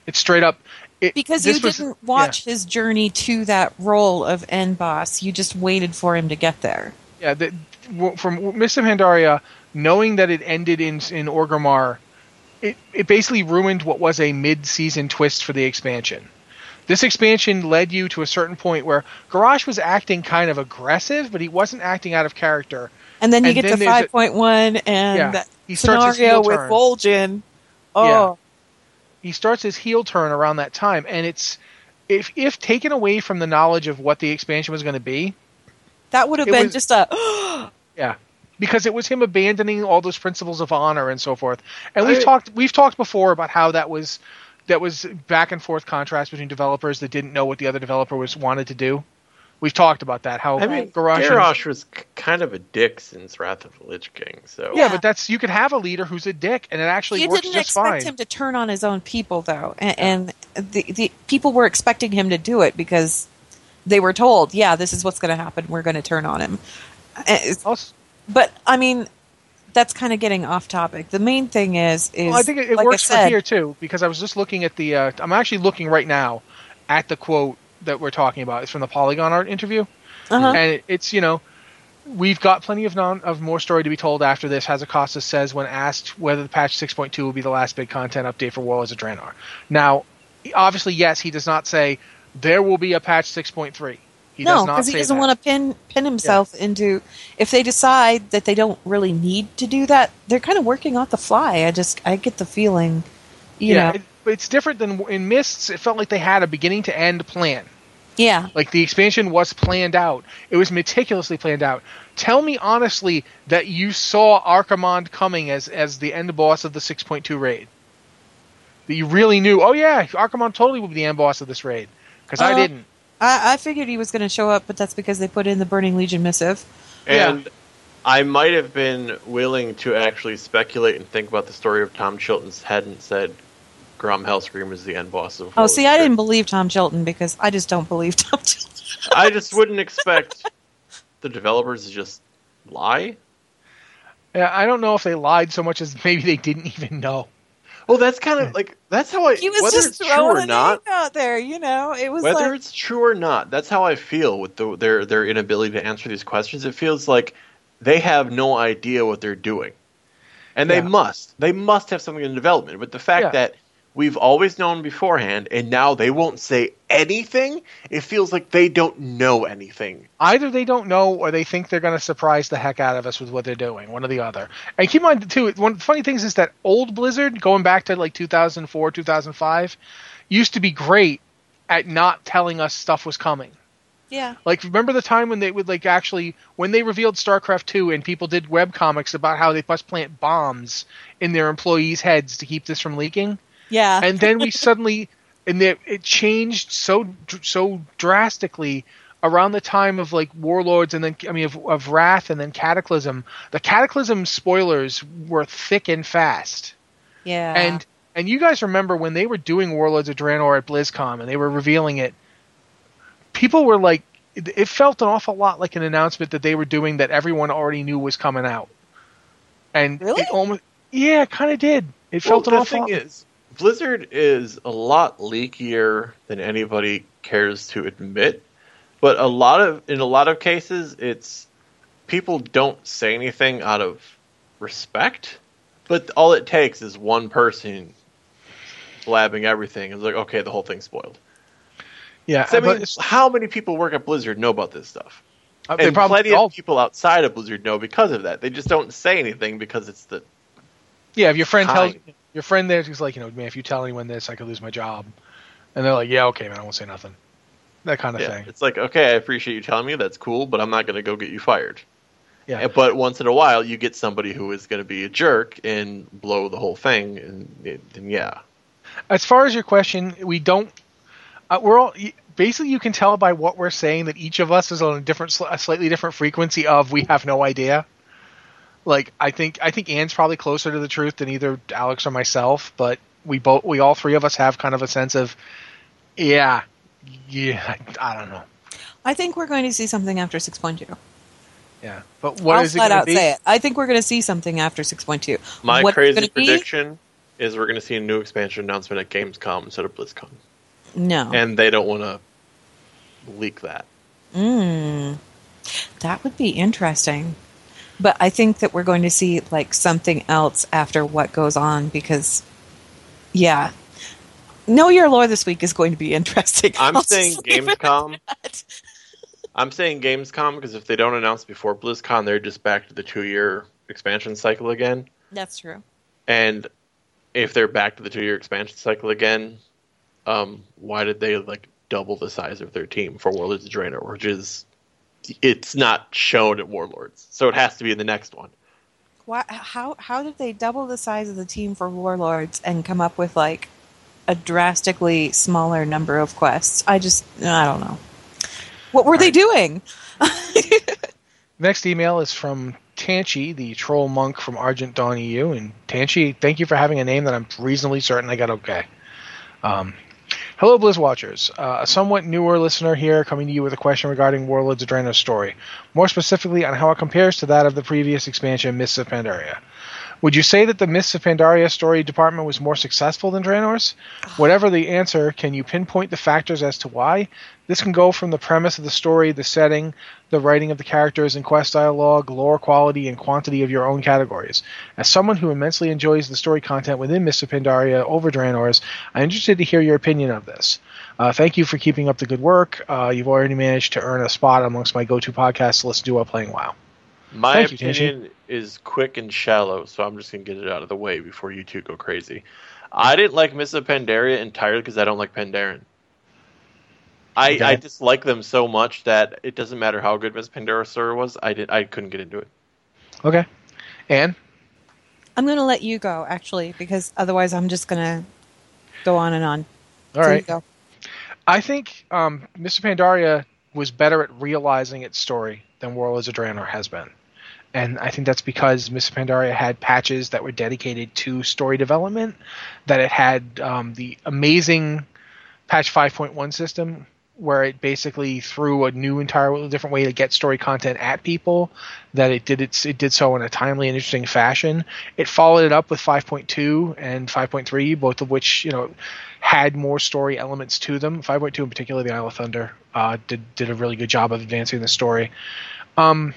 It's straight up. It, because you didn't was, watch yeah. his journey to that role of end boss. You just waited for him to get there. Yeah, the, from Mists of Pandaria, knowing that it ended in in Orgrimmar, it, it basically ruined what was a mid-season twist for the expansion. This expansion led you to a certain point where Garrosh was acting kind of aggressive, but he wasn't acting out of character. And then you and get then to five point one and yeah, that he starts scenario with Vol'jin. Oh. Yeah. He starts his heel turn around that time, and it's if if taken away from the knowledge of what the expansion was going to be, that would have been was, just a yeah, because it was him abandoning all those principles of honor and so forth. And I, we've talked we've talked before about how that was that was back and forth contrast between developers that didn't know what the other developer was wanted to do. We've talked about that. How I mean, Garrosh, Garrosh was c- kind of a dick since Wrath of the Lich King. So yeah, yeah, but that's you could have a leader who's a dick, and it actually you works just fine. You didn't expect him to turn on his own people, though, and, and the the people were expecting him to do it because they were told, "Yeah, this is what's going to happen. We're going to turn on him." Also, but I mean, that's kind of getting off topic. The main thing is, is well, I think it, it like works said, for here too because I was just looking at the. Uh, I'm actually looking right now at the quote that we're talking about. It's from the Polygon Art interview. Uh-huh. And it, it's, you know, we've got plenty of non of more story to be told after this, Hazzikostas says when asked whether the patch six point two will be the last big content update for Warlords of Draenor. Now, obviously, yes, he does not say there will be a patch six point three. He no, does not because he doesn't that. want to pin, pin himself yeah. into... If they decide that they don't really need to do that, they're kind of working off the fly. I just, I get the feeling, you yeah, know... It, But it's different than in Mists. It felt like they had a beginning to end plan. Yeah. Like the expansion was planned out. It was meticulously planned out. Tell me honestly that you saw Archimonde coming as, as the end boss of the six point two raid. That you really knew, oh yeah, Archimonde totally will be the end boss of this raid. Because uh, I didn't. I, I figured he was going to show up, but that's because they put in the Burning Legion missive. And yeah. I might have been willing to actually speculate and think about the story of Tom Chilton's head and said, Garrosh Hellscream is the end boss of. Oh, see, I didn't believe Tom Chilton because I just don't believe Tom Chilton. I just wouldn't expect the developers to just lie. Yeah, I don't know if they lied so much as maybe they didn't even know. Well, that's kind of like that's how I. He was whether just it's throwing true or not, out there, you know. It was whether like, it's true or not. That's how I feel with the, their their inability to answer these questions. It feels like they have no idea what they're doing, and yeah. they must. They must have something in development. But the fact yeah. that we've always known beforehand, and now they won't say anything. It feels like they don't know anything. Either they don't know, or they think they're going to surprise the heck out of us with what they're doing, one or the other. And keep in mind, too, one of the funny things is that old Blizzard, going back to like two thousand four, two thousand five, used to be great at not telling us stuff was coming. Yeah. Like, remember the time when they would, like, actually, when they revealed StarCraft two and people did webcomics about how they must plant bombs in their employees' heads to keep this from leaking? Yeah, and then we suddenly, and they, it changed so so drastically around the time of like Warlords, and then I mean of, of Wrath, and then Cataclysm. The Cataclysm spoilers were thick and fast. Yeah, and and you guys remember when they were doing Warlords of Draenor at BlizzCon and they were revealing it? People were like, it, it felt an awful lot like an announcement that they were doing that everyone already knew was coming out. And really, it almost, yeah, it kind of did. It felt well, an awful lot. Is, Blizzard is a lot leakier than anybody cares to admit, but a lot of in a lot of cases, it's people don't say anything out of respect. But all it takes is one person blabbing everything. It's like, okay, the whole thing's spoiled. Yeah, so, I mean, how many people work at Blizzard know about this stuff? Uh, and plenty all... of people outside of Blizzard know because of that. They just don't say anything because it's the yeah. If your friend tells you. Your friend there is like, you know, man, if you tell anyone this, I could lose my job. And they're like, yeah, okay, man, I won't say nothing. That kind of yeah, thing. It's like, okay, I appreciate you telling me. That's cool, but I'm not going to go get you fired. Yeah. But once in a while, you get somebody who is going to be a jerk and blow the whole thing. And, and yeah. As far as your question, we don't uh, – we're all – basically you can tell by what we're saying that each of us is on a different, a slightly different frequency of we have no idea. Like I think I think Anne's probably closer to the truth than either Alex or myself, but we both we all three of us have kind of a sense of yeah, yeah, I, I don't know. I think we're going to see something after six point two. Yeah, but what I'll is it going to be? Say it. I think we're going to see something after six point two. My What's crazy prediction be? is we're going to see a new expansion announcement at Gamescom instead of BlizzCon. No, and they don't want to leak that. Mm, that would be interesting. But I think that we're going to see like something else after what goes on because, yeah. Know Your Lore this week is going to be interesting. I'm I'll saying Gamescom. I'm saying Gamescom because if they don't announce before BlizzCon, they're just back to the two-year expansion cycle again. That's true. And if they're back to the two-year expansion cycle again, um, why did they like double the size of their team for Warlords of Draenor, which is... It's not shown at Warlords, so it has to be in the next one. What, how how did they double the size of the team for Warlords and come up with like a drastically smaller number of quests? I just I don't know. What were All they right. doing? Next email is from Tanchi, the troll monk from Argent Dawn E U, and Tanchi, thank you for having a name that I'm reasonably certain I got okay. Um. Hello, Blizz Watchers. Uh, a somewhat newer listener here coming to you with a question regarding Warlords of Draenor's story, more specifically on how it compares to that of the previous expansion, Mists of Pandaria. Would you say that the Mists of Pandaria story department was more successful than Draenor's? Whatever the answer, can you pinpoint the factors as to why? This can go from the premise of the story, the setting, the writing of the characters and quest dialogue, lore quality, and quantity of your own categories. As someone who immensely enjoys the story content within Mists of Pandaria over Draenor's, I'm interested to hear your opinion of this. Uh, thank you for keeping up the good work. Uh, you've already managed to earn a spot amongst my go-to podcasts to listen to while playing WoW. My Thank opinion you, is quick and shallow, so I'm just going to get it out of the way before you two go crazy. I didn't like Mists of Pandaria entirely because I don't like Pandaren. I, okay. I dislike them so much that it doesn't matter how good Mists of Pandaria story was, I, did, I couldn't get into it. Okay. Anne? I'm going to let you go, actually, because otherwise I'm just going to go on and on. All so right. Go. I think um, Mists of Pandaria was better at realizing its story than Warlords of Draenor has been. And I think that's because Mists of Pandaria had patches that were dedicated to story development, that it had um, the amazing patch five point one system where it basically threw a new, entirely different way to get story content at people, that it did its, it did so in a timely and interesting fashion. It followed it up with five point two and five point three, both of which, you know, had more story elements to them. five point two in particular, the Isle of Thunder, uh, did, did a really good job of advancing the story. Um,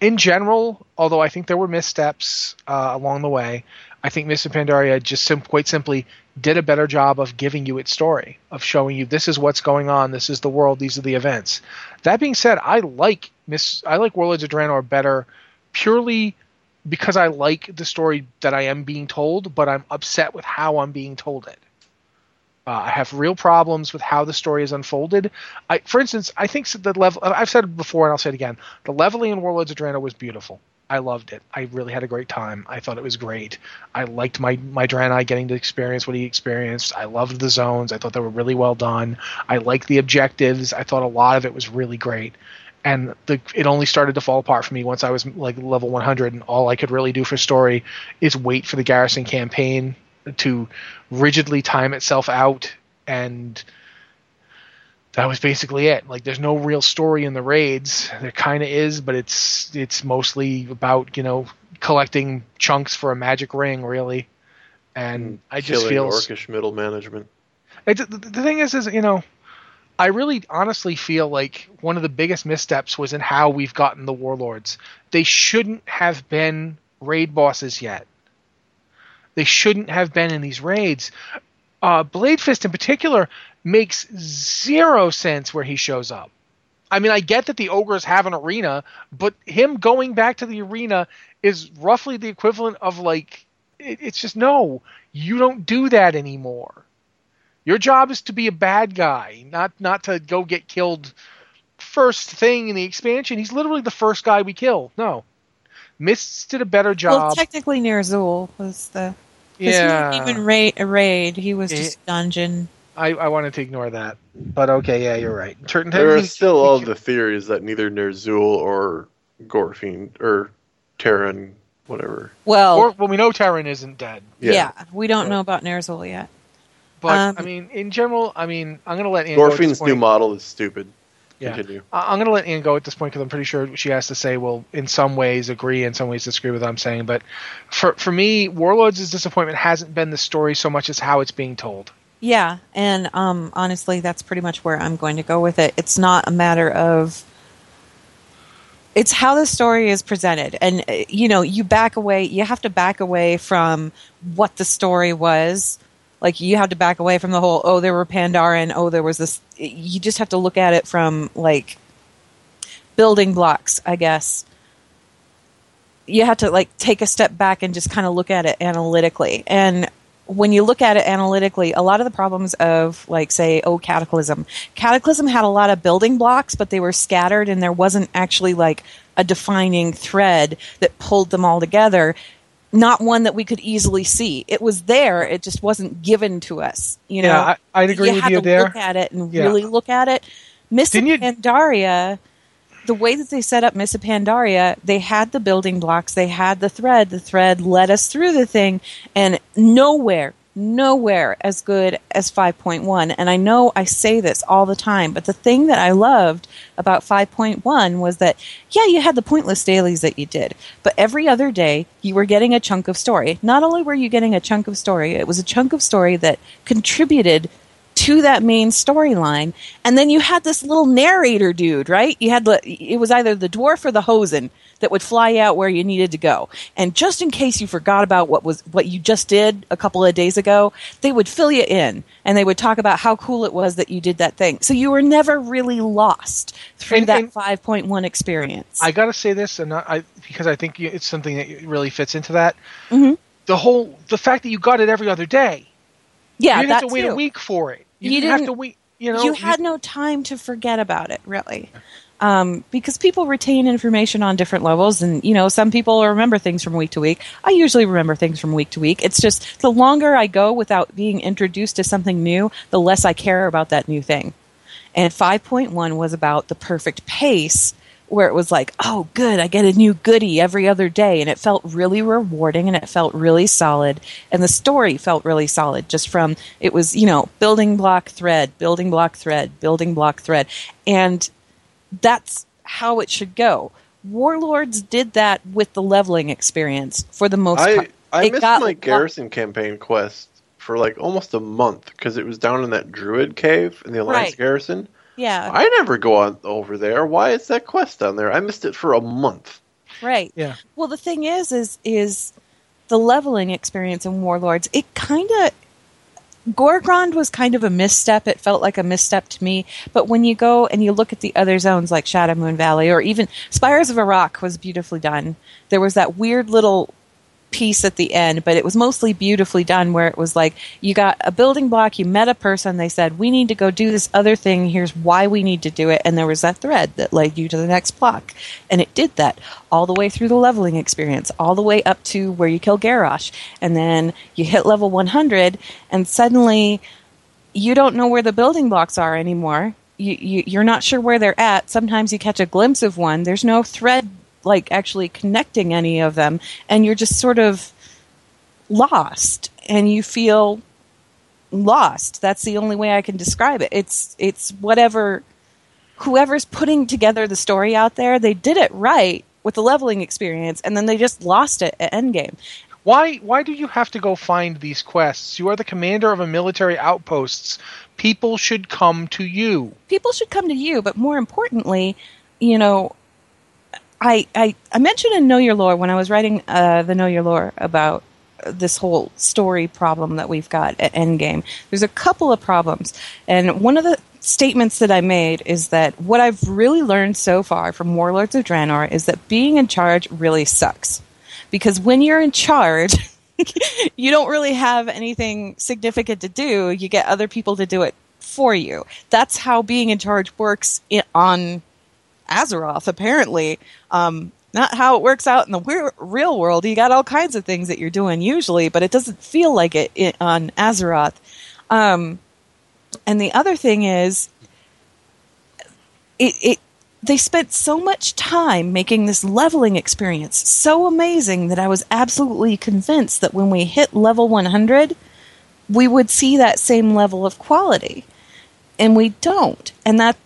In general, although I think there were missteps uh, along the way, I think Mists of Pandaria just sim- quite simply did a better job of giving you its story, of showing you this is what's going on, this is the world, these are the events. That being said, I like Miss, I like Warlords of Draenor better purely because I like the story that I am being told, but I'm upset with how I'm being told it. Uh, I have real problems with how the story is unfolded. I, for instance, I think the level, I've said it before and I'll say it again, the leveling in Warlords of Draenor was beautiful. I loved it. I really had a great time. I thought it was great. I liked my, my Draenei getting to experience what he experienced. I loved the zones. I thought they were really well done. I liked the objectives. I thought a lot of it was really great. And the, it only started to fall apart for me once I was like level one hundred and all I could really do for story is wait for the Garrison campaign to rigidly time itself out, and that was basically it. Like, there's no real story in the raids. There kind of is, but it's it's mostly about, you know, collecting chunks for a magic ring, really. And I just feel orcish middle management. It, the, the thing is, is you know, I really honestly feel like one of the biggest missteps was in how we've gotten the warlords. They shouldn't have been raid bosses yet. They shouldn't have been in these raids. Uh, Blade Fist in particular makes zero sense where he shows up. I mean, I get that the ogres have an arena, but him going back to the arena is roughly the equivalent of like, it, it's just, no, you don't do that anymore. Your job is to be a bad guy, not, not to go get killed first thing in the expansion. He's literally the first guy we kill. No. Mists did a better job. Well, technically Ner'zhul was the... Yeah. He wasn't even raid, a raid. He was just it, dungeon. I, I wanted to ignore that. But okay, yeah, you're right. Turn, there are he, still he, all he, the theories that neither Ner'zhul or Gorfiend or Terran, whatever. Well, or, well, we know Terran isn't dead. Yeah, yeah we don't so. know about Ner'zhul yet. But, um, I mean, in general, I mean, I'm going to let... Gorfiend's new model is stupid. Yeah. I'm going to let Anne go at this point because I'm pretty sure she has to say, well, in some ways agree, in some ways disagree with what I'm saying. But for for me, Warlords' disappointment hasn't been the story so much as how it's being told. Yeah, and um, honestly, that's pretty much where I'm going to go with it. It's not a matter of it's how the story is presented. And, you know, you back away, you have to back away from what the story was. Like, you have to back away from the whole, oh, there were Pandaren, oh, there was this. You just have to look at it from, like, building blocks, I guess. You have to, like, take a step back and just kind of look at it analytically. And when you look at it analytically, a lot of the problems of, like, say, oh, Cataclysm. Cataclysm had a lot of building blocks, but they were scattered, and there wasn't actually, like, a defining thread that pulled them all together. Not one that we could easily see. It was there. It just wasn't given to us. You know, yeah, I, I'd agree you with you there. You had to look at it and yeah. really look at it. Mists of Pandaria, the way that they set up Mists of Pandaria, they had the building blocks. They had the thread. The thread led us through the thing. And nowhere, nowhere as good as five point one. And I know I say this all the time, but the thing that I loved about five point one was that, yeah, you had the pointless dailies that you did, but every other day you were getting a chunk of story. Not only were you getting a chunk of story, it was a chunk of story that contributed to that main storyline. And then you had this little narrator dude, right? You had it was either the dwarf or the hosen that would fly out where you needed to go. And just in case you forgot about what was what you just did a couple of days ago, they would fill you in and they would talk about how cool it was that you did that thing. So you were never really lost through and, that and five point one experience. I got to say this and I, I because I think it's something that really fits into that. Mm-hmm. The whole the fact that you got it every other day. Yeah, you didn't have to wait too. a week for it. You, you didn't have to wait. You know, you had you, no time to forget about it, really, um, because people retain information on different levels, and you know, some people remember things from week to week. I usually remember things from week to week. It's just the longer I go without being introduced to something new, the less I care about that new thing. And five point one was about the perfect pace, where it was like, oh, good, I get a new goodie every other day. And it felt really rewarding and it felt really solid. And the story felt really solid just from, it was, you know, building block thread, building block thread, building block thread. And that's how it should go. Warlords did that with the leveling experience for the most part. I, I missed my Garrison campaign quest for like almost a month because it was down in that Druid cave in the Alliance right. Garrison. Yeah, I never go on over there. Why is that quest on there? I missed it for a month. Right. Yeah. Well, the thing is, is, is the leveling experience in Warlords. It kind of Gorgrond was kind of a misstep. It felt like a misstep to me. But when you go and you look at the other zones, like Shadowmoon Valley, or even Spires of Iraq, was beautifully done. There was that weird little piece at the end, but it was mostly beautifully done where it was like you got a building block, you met a person, they said, we need to go do this other thing, here's why we need to do it, and there was that thread that led you to the next block. And it did that all the way through the leveling experience, all the way up to where you kill Garrosh. And then you hit level one hundred and suddenly you don't know where the building blocks are anymore. You, you, you're not sure where they're at. Sometimes you catch a glimpse of one. There's no thread like actually connecting any of them, and you're just sort of lost and you feel lost. That's the only way I can describe it. It's it's whatever whoever's putting together the story out there, they did it right with the leveling experience and then they just lost it at endgame. Why why do you have to go find these quests? You are the commander of a military outposts. People should come to you. People should come to you, but more importantly, you know, I, I, I mentioned in Know Your Lore when I was writing uh, the Know Your Lore about this whole story problem that we've got at Endgame. There's a couple of problems. And one of the statements that I made is that what I've really learned so far from Warlords of Draenor is that being in charge really sucks. Because when you're in charge, you don't really have anything significant to do. You get other people to do it for you. That's how being in charge works in, on Azeroth, apparently. Um, not how it works out in the weir- real world. You got all kinds of things that you're doing usually, but it doesn't feel like it, it on Azeroth. Um, and the other thing is, it, it they spent so much time making this leveling experience so amazing that I was absolutely convinced that when we hit level one hundred, we would see that same level of quality. And we don't. And that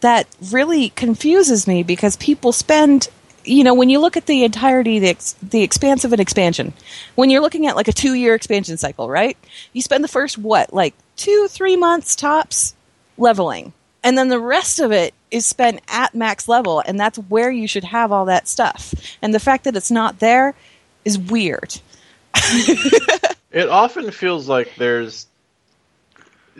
That really confuses me because people spend, you know, when you look at the entirety, the ex- the expanse of an expansion, when you're looking at like a two-year expansion cycle, right? You spend the first, what, like two, three months tops leveling. And then the rest of it is spent at max level, and that's where you should have all that stuff. And the fact that it's not there is weird. It often feels like there's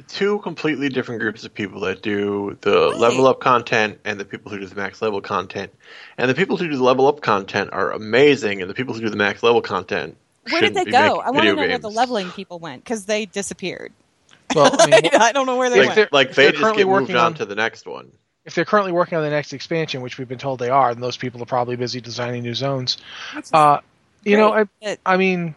two completely different groups of people that do the right. level up content and the people who do the max level content. And the people who do the level up content are amazing, and the people who do the max level connt Where did they go? I want to know games. Where the leveling people went, because they disappeared. Well, I, mean, I don't know where they like, went. Like, they just get moved on, on to the next one. If they're currently working on the next expansion, which we've been told they are, then those people are probably busy designing new zones. Uh, you know, I, I mean...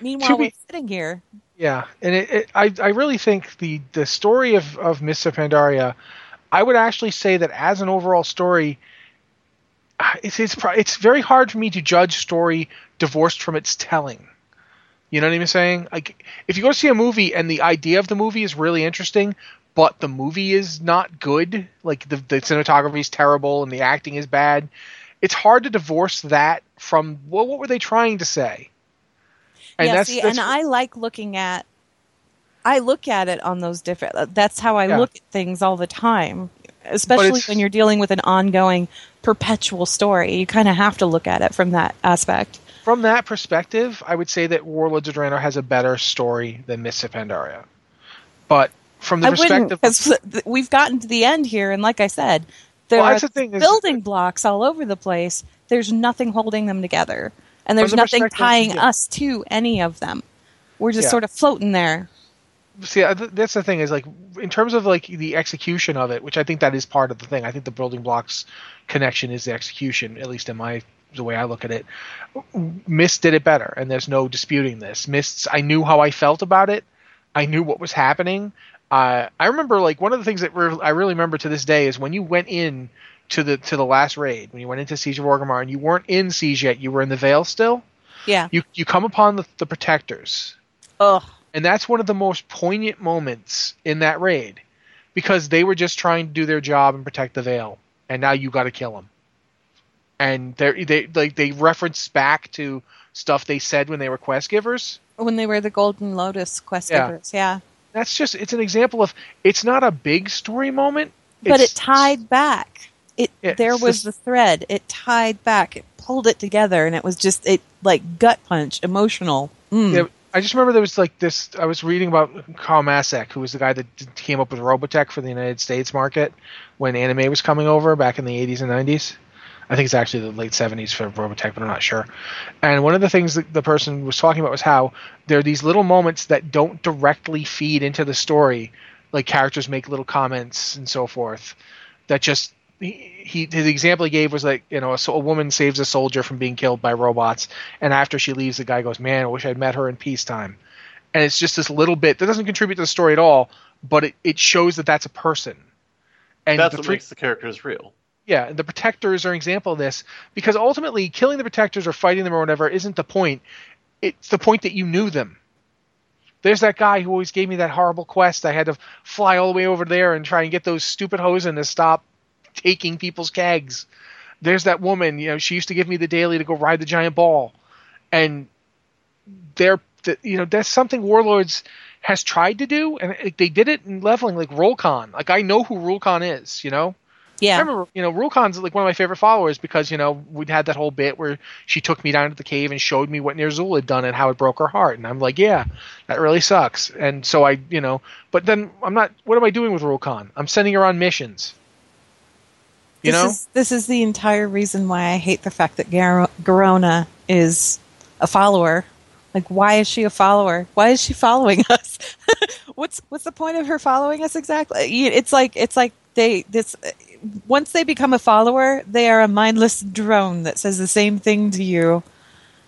Meanwhile, we're sitting here. Yeah, and it, it, I, I really think the, the story of, of Mists of Pandaria, I would actually say that as an overall story... It's, it's it's very hard for me to judge story divorced from its telling. You know what I'm saying? Like, if you go see a movie and the idea of the movie is really interesting, but the movie is not good, like the, the cinematography is terrible and the acting is bad, it's hard to divorce that from well, what were they trying to say? And yeah, that's, see, that's, and I like looking at, I look at it on those different. That's how I yeah. look at things all the time. Especially when you're dealing with an ongoing, perpetual story. You kind of have to look at it from that aspect. From that perspective, I would say that Warlords of Draenor has a better story than Mists of Pandaria. But from the I perspective... because we've gotten to the end here, and like I said, there well, are the thing, building blocks all over the place. There's nothing holding them together. And there's the nothing tying yeah. us to any of them. We're just yeah. sort of floating there. See, that's the thing is, like, in terms of like the execution of it, which I think that is part of the thing. I think the building blocks connection is the execution, at least in my the way I look at it. Mist did it better, and there's no disputing this. Mist, I knew how I felt about it. I knew what was happening. Uh, I remember like one of the things that re- I really remember to this day is when you went in to the to the last raid, when you went into Siege of Orgrimmar, and you weren't in Siege yet. You were in the Vale still. Yeah. You you come upon the, the Protectors. Ugh. And that's one of the most poignant moments in that raid, because they were just trying to do their job and protect the Vale, and now you got to kill them. And they they like they reference back to stuff they said when they were quest givers, when they were the Golden Lotus quest yeah. givers. Yeah, that's just it's an example of it's not a big story moment, but it tied back. It yeah, there was just, the thread. It tied back. It pulled it together, and it was just it like gut punch, emotional. Mm. Yeah, I just remember there was like this, I was reading about Carl Masek, who was the guy that came up with Robotech for the United States market when anime was coming over back in the eighties and nineties. I think it's actually the late seventies for Robotech, but I'm not sure. And one of the things that the person was talking about was how there are these little moments that don't directly feed into the story, like characters make little comments and so forth, that just... He, his example he gave was like, you know, a, a woman saves a soldier from being killed by robots, and after she leaves, the guy goes, "Man, I wish I'd met her in peacetime." And it's just this little bit that doesn't contribute to the story at all, but it, it shows that that's a person. And that's the, what makes the characters real. Yeah, and the Protectors are an example of this, because ultimately, killing the Protectors or fighting them or whatever isn't the point. It's the point that you knew them. There's that guy who always gave me that horrible quest. I had to fly all the way over there and try and get those stupid hosen to stop taking people's kegs. There's that woman, you know, she used to give me the daily to go ride the giant ball. And they're, you know, that's something Warlords has tried to do, and they did it in leveling, like Rulcon. Like, I know who Rulcon is, you know? Yeah. I remember, you know, Rulcon's like one of my favorite followers because, you know, we'd had that whole bit where she took me down to the cave and showed me what Ner'zhul had done and how it broke her heart. And I'm like, yeah, that really sucks. And so I, you know, but then I'm not, what am I doing with Rulcon? I'm sending her on missions. You know? This is, this is the entire reason why I hate the fact that Gar- Garona is a follower. Like, why is she a follower? Why is she following us? what's what's the point of her following us exactly? It's like it's like they this once they become a follower, they are a mindless drone that says the same thing to you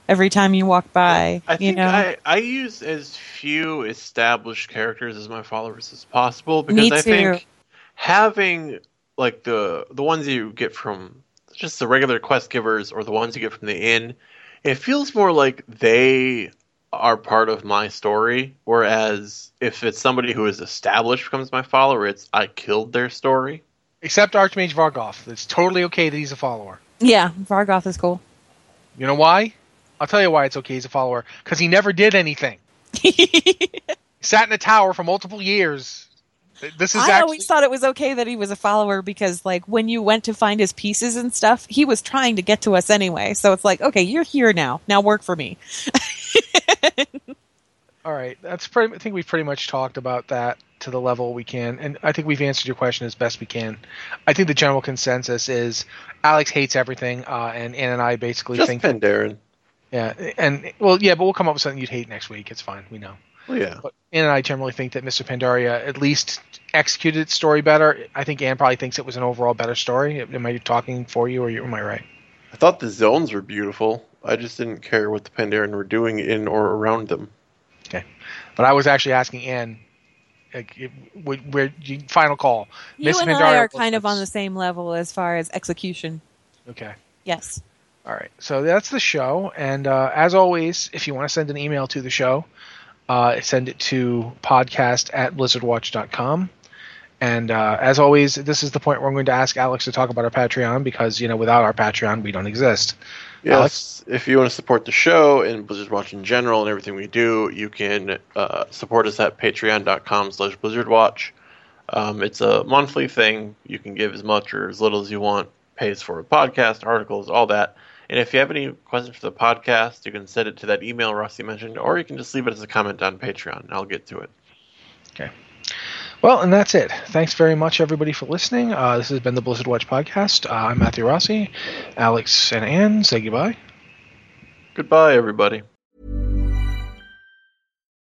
every time you walk by. I, I you think know? I, I use as few established characters as my followers as possible, because I think having like the the ones you get from just the regular quest givers or the ones you get from the inn, it feels more like they are part of my story. Whereas if it's somebody who is established becomes my follower, it's I killed their story. Except Archmage Vargoth. It's totally okay that he's a follower. Yeah, Vargoth is cool. You know why? I'll tell you why it's okay he's a follower. Because he never did anything. He sat in a tower for multiple years. This is I actually... always thought it was okay that he was a follower because, like, when you went to find his pieces and stuff, he was trying to get to us anyway. So it's like, okay, you're here now. Now work for me. All right, that's pretty. I think we've pretty much talked about that to the level we can, and I think we've answered your question as best we can. I think the general consensus is Alex hates everything, uh, and Ann and I basically just think Pandaren. Yeah, and well, yeah, but we'll come up with something you'd hate next week. It's fine, we know. Well, yeah, but Ann and I generally think that Mister Pandaria at least executed its story better. I think Ann probably thinks it was an overall better story. Am I talking for you, or am I right? I thought the zones were beautiful. I just didn't care what the Pandaren were doing in or around them. Okay, but I was actually asking Ann, like, where final call. You Miz and Pandaria I are kind of on the same level as far as execution. Okay. Yes. All right. So that's the show. And uh, as always, if you want to send an email to the show, uh, send it to podcast at blizzard watch dot com. And uh, as always, this is the point where I'm going to ask Alex to talk about our Patreon because, you know, without our Patreon, we don't exist. Yes, Alex? If you want to support the show and Blizzard Watch in general and everything we do, you can uh, support us at patreon.com slash blizzardwatch. Um, it's a monthly thing. You can give as much or as little as you want. Pays for a podcast, articles, all that. And if you have any questions for the podcast, you can send it to that email Rusty mentioned, or you can just leave it as a comment on Patreon, and I'll get to it. Okay. Well, and that's it. Thanks very much, everybody, for listening. Uh, this has been the Blizzard Watch Podcast. Uh, I'm Matthew Rossi. Alex and Ann, say goodbye. Goodbye, everybody.